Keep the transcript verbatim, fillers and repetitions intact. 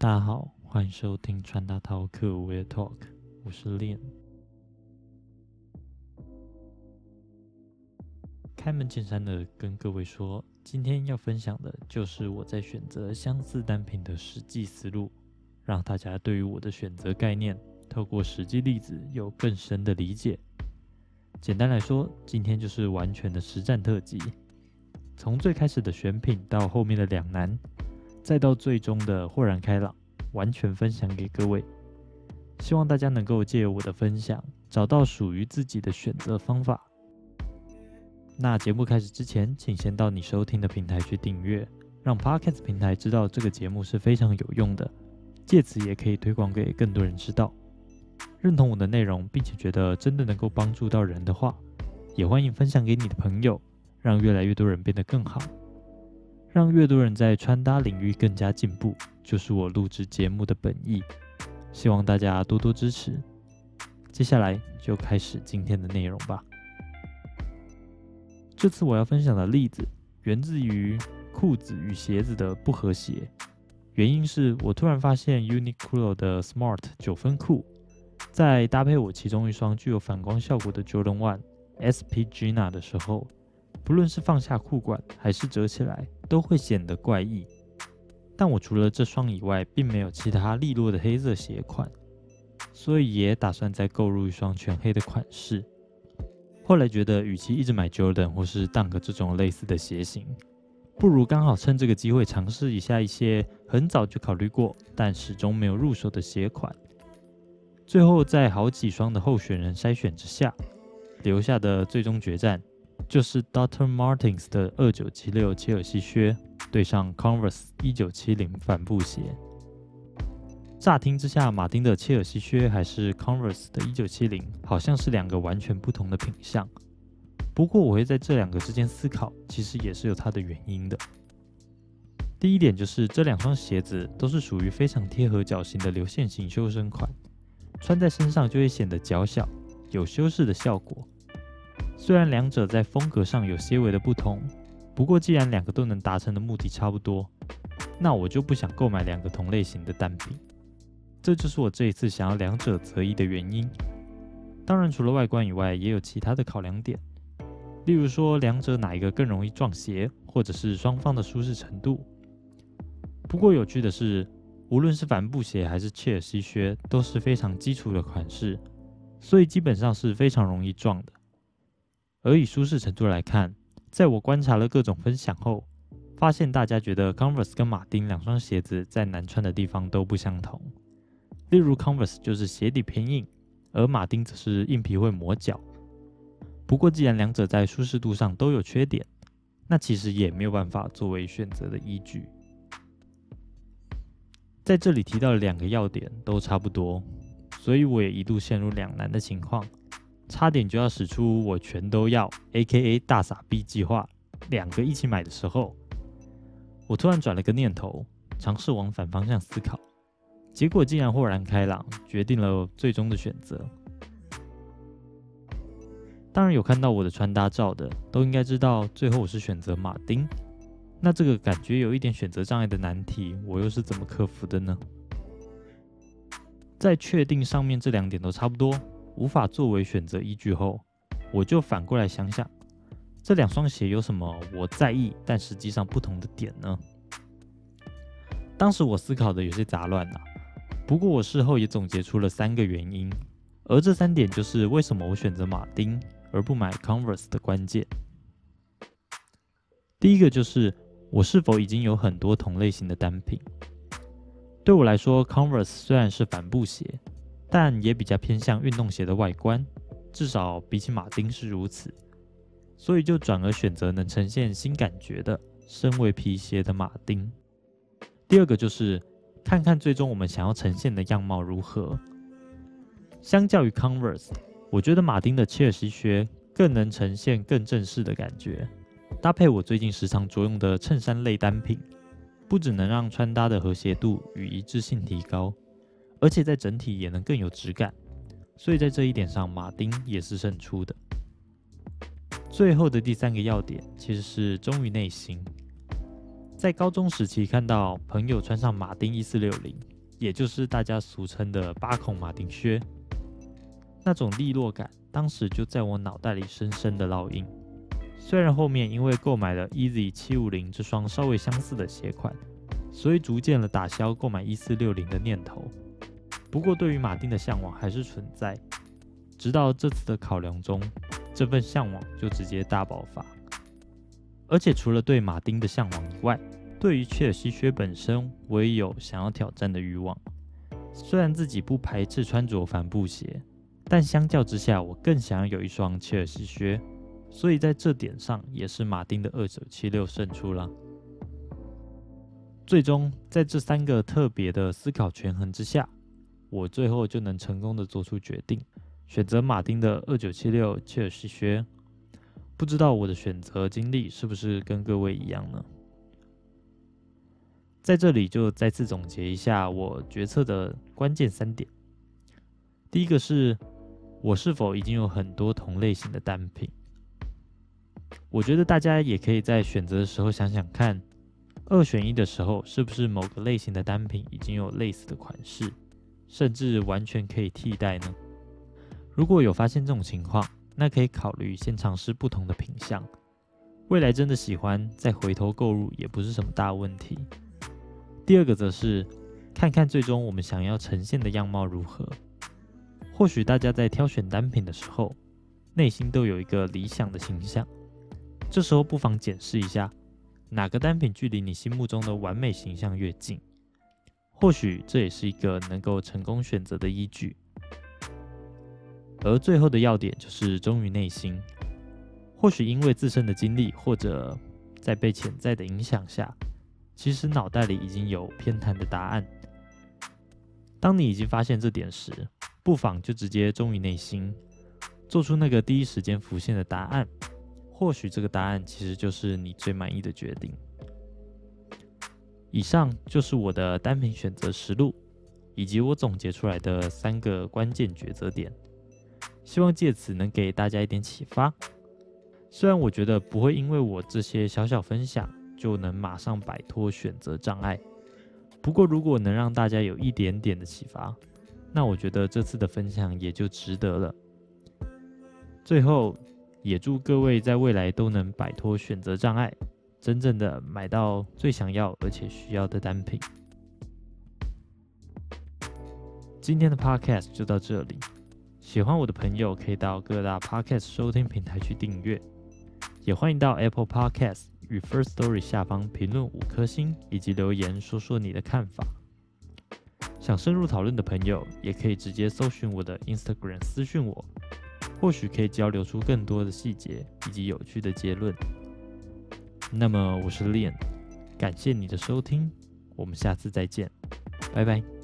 大家好，欢迎收听穿搭饕客 Weird Talk， 我是 Liam。 开门见山的跟各位说，今天要分享的就是我在选择相似单品的实际思路，让大家对于我的选择概念透过实际例子有更深的理解。简单来说，今天就是完全的实战特辑，从最开始的选品到后面的两难，再到最终的豁然开朗，完全分享给各位。希望大家能够借由我的分享，找到属于自己的选择方法。那节目开始之前，请先到你收听的平台去订阅，让 Podcast 平台知道这个节目是非常有用的，借此也可以推广给更多人知道。认同我的内容，并且觉得真的能够帮助到人的话，也欢迎分享给你的朋友，让越来越多人变得更好。让越多人在穿搭领域更加进步，就是我录制节目的本意，希望大家多多支持。接下来就开始今天的内容吧。这次我要分享的例子源自于裤子与鞋子的不和谐，原因是我突然发现 Uniqlo 的 Smart 九分裤，在搭配我其中一双具有反光效果的 Jordan One S P Gina 的时候，不论是放下裤管还是折起来，都会显得怪异。但我除了这双以外，并没有其他利落的黑色鞋款，所以也打算再购入一双全黑的款式。后来觉得，与其一直买 Jordan 或是 Dunk 这种类似的鞋型，不如刚好趁这个机会尝试一下一些很早就考虑过，但始终没有入手的鞋款。最后在好几双的候选人筛选之下，留下的最终决战就是 doctor Martens 的二九七六切尔西靴对上 Converse 一九七零帆布鞋。乍听之下，马丁的切尔西靴还是 Converse 的一九七零好像是两个完全不同的品项，不过我会在这两个之间思考，其实也是有它的原因的。第一点就是这两双鞋子都是属于非常贴合脚型的流线型修身款，穿在身上就会显得脚小，有修饰的效果。虽然两者在风格上有些微的不同，不过既然两个都能达成的目的差不多，那我就不想购买两个同类型的单品。这就是我这一次想要两者择一的原因。当然除了外观以外，也有其他的考量点，例如说两者哪一个更容易撞鞋，或者是双方的舒适程度。不过有趣的是，无论是帆布鞋还是切尔西靴，都是非常基础的款式，所以基本上是非常容易撞的。而以舒适程度来看，在我观察了各种分享后，发现大家觉得 Converse 跟马丁两双鞋子在难穿的地方都不相同。例如 Converse 就是鞋底偏硬，而马丁则是硬皮会磨脚。不过既然两者在舒适度上都有缺点，那其实也没有办法作为选择的依据。在这里提到的两个要点都差不多，所以我也一度陷入两难的情况，差点就要使出我全都要 A K A 大傻逼计划，两个一起买的时候，我突然转了个念头，尝试往反方向思考，结果竟然豁然开朗，决定了最终的选择。当然有看到我的穿搭照的都应该知道，最后我是选择马丁。那这个感觉有一点选择障碍的难题，我又是怎么克服的呢？在确定上面这两点都差不多，无法作为选择依据后，我就反过来想想，这两双鞋有什么我在意但实际上不同的点呢？当时我思考的有些杂乱啊，不过我事后也总结出了三个原因，而这三点就是为什么我选择马丁而不买 Converse 的关键。第一个就是我是否已经有很多同类型的单品。对我来说， Converse 虽然是帆布鞋，但也比较偏向运动鞋的外观，至少比起马丁是如此，所以就转而选择能呈现新感觉的身为皮鞋的马丁。第二个就是看看最终我们想要呈现的样貌如何。相较于 Converse， 我觉得马丁的切尔西靴更能呈现更正式的感觉，搭配我最近时常着用的衬衫类单品，不只能让穿搭的和谐度与一致性提高，而且在整体也能更有质感，所以在这一点上马丁也是胜出的。最后的第三个要点其实是忠于内心。在高中时期看到朋友穿上马丁一四六零，也就是大家俗称的八孔马丁靴，那种利落感当时就在我脑袋里深深的烙印。虽然后面因为购买了 Easy 七五零这双稍微相似的鞋款，所以逐渐了打消购买一四六零的念头，不过对于马丁的向往还是存在。直到这次的考量中，这份向往就直接大爆发。而且除了对马丁的向往以外，对于切尔西靴本身，我也有想要挑战的欲望。虽然自己不排斥穿着帆布鞋，但相较之下，我更想要有一双切尔西靴，所以在这点上也是马丁的二九七六胜出啦。最终，在这三个特别的思考权衡之下，我最后就能成功的做出决定，选择马丁的二九七六切尔西靴。不知道我的选择经历是不是跟各位一样呢？在这里就再次总结一下我决策的关键三点。第一个是，我是否已经有很多同类型的单品？我觉得大家也可以在选择的时候想想看，二选一的时候是不是某个类型的单品已经有类似的款式，甚至完全可以替代呢？如果有发现这种情况，那可以考虑先尝试不同的品项，未来真的喜欢再回头购入也不是什么大问题。第二个则是看看最终我们想要呈现的样貌如何。或许大家在挑选单品的时候，内心都有一个理想的形象，这时候不妨检视一下哪个单品距离你心目中的完美形象越近，或许这也是一个能够成功选择的依据。而最后的要点就是忠于内心。或许因为自身的经历，或者在被潜在的影响下，其实脑袋里已经有偏袒的答案。当你已经发现这点时，不妨就直接忠于内心，做出那个第一时间浮现的答案。或许这个答案其实就是你最满意的决定。以上就是我的单品选择实录，以及我总结出来的三个关键抉择点。希望借此能给大家一点启发。虽然我觉得不会因为我这些小小分享就能马上摆脱选择障碍，不过如果能让大家有一点点的启发，那我觉得这次的分享也就值得了。最后，也祝各位在未来都能摆脱选择障碍，真正的买到最想要而且需要的单品。今天的 Podcast 就到这里。喜欢我的朋友可以到各大 Podcast 收听平台去订阅，也欢迎到 Apple Podcast 与 Firstory 下方评论五颗星，以及留言说说你的看法。想深入讨论的朋友也可以直接搜寻我的 Instagram 私讯我，或许可以交流出更多的细节以及有趣的结论。那么我是 Liam， 感谢你的收听，我们下次再见，拜拜。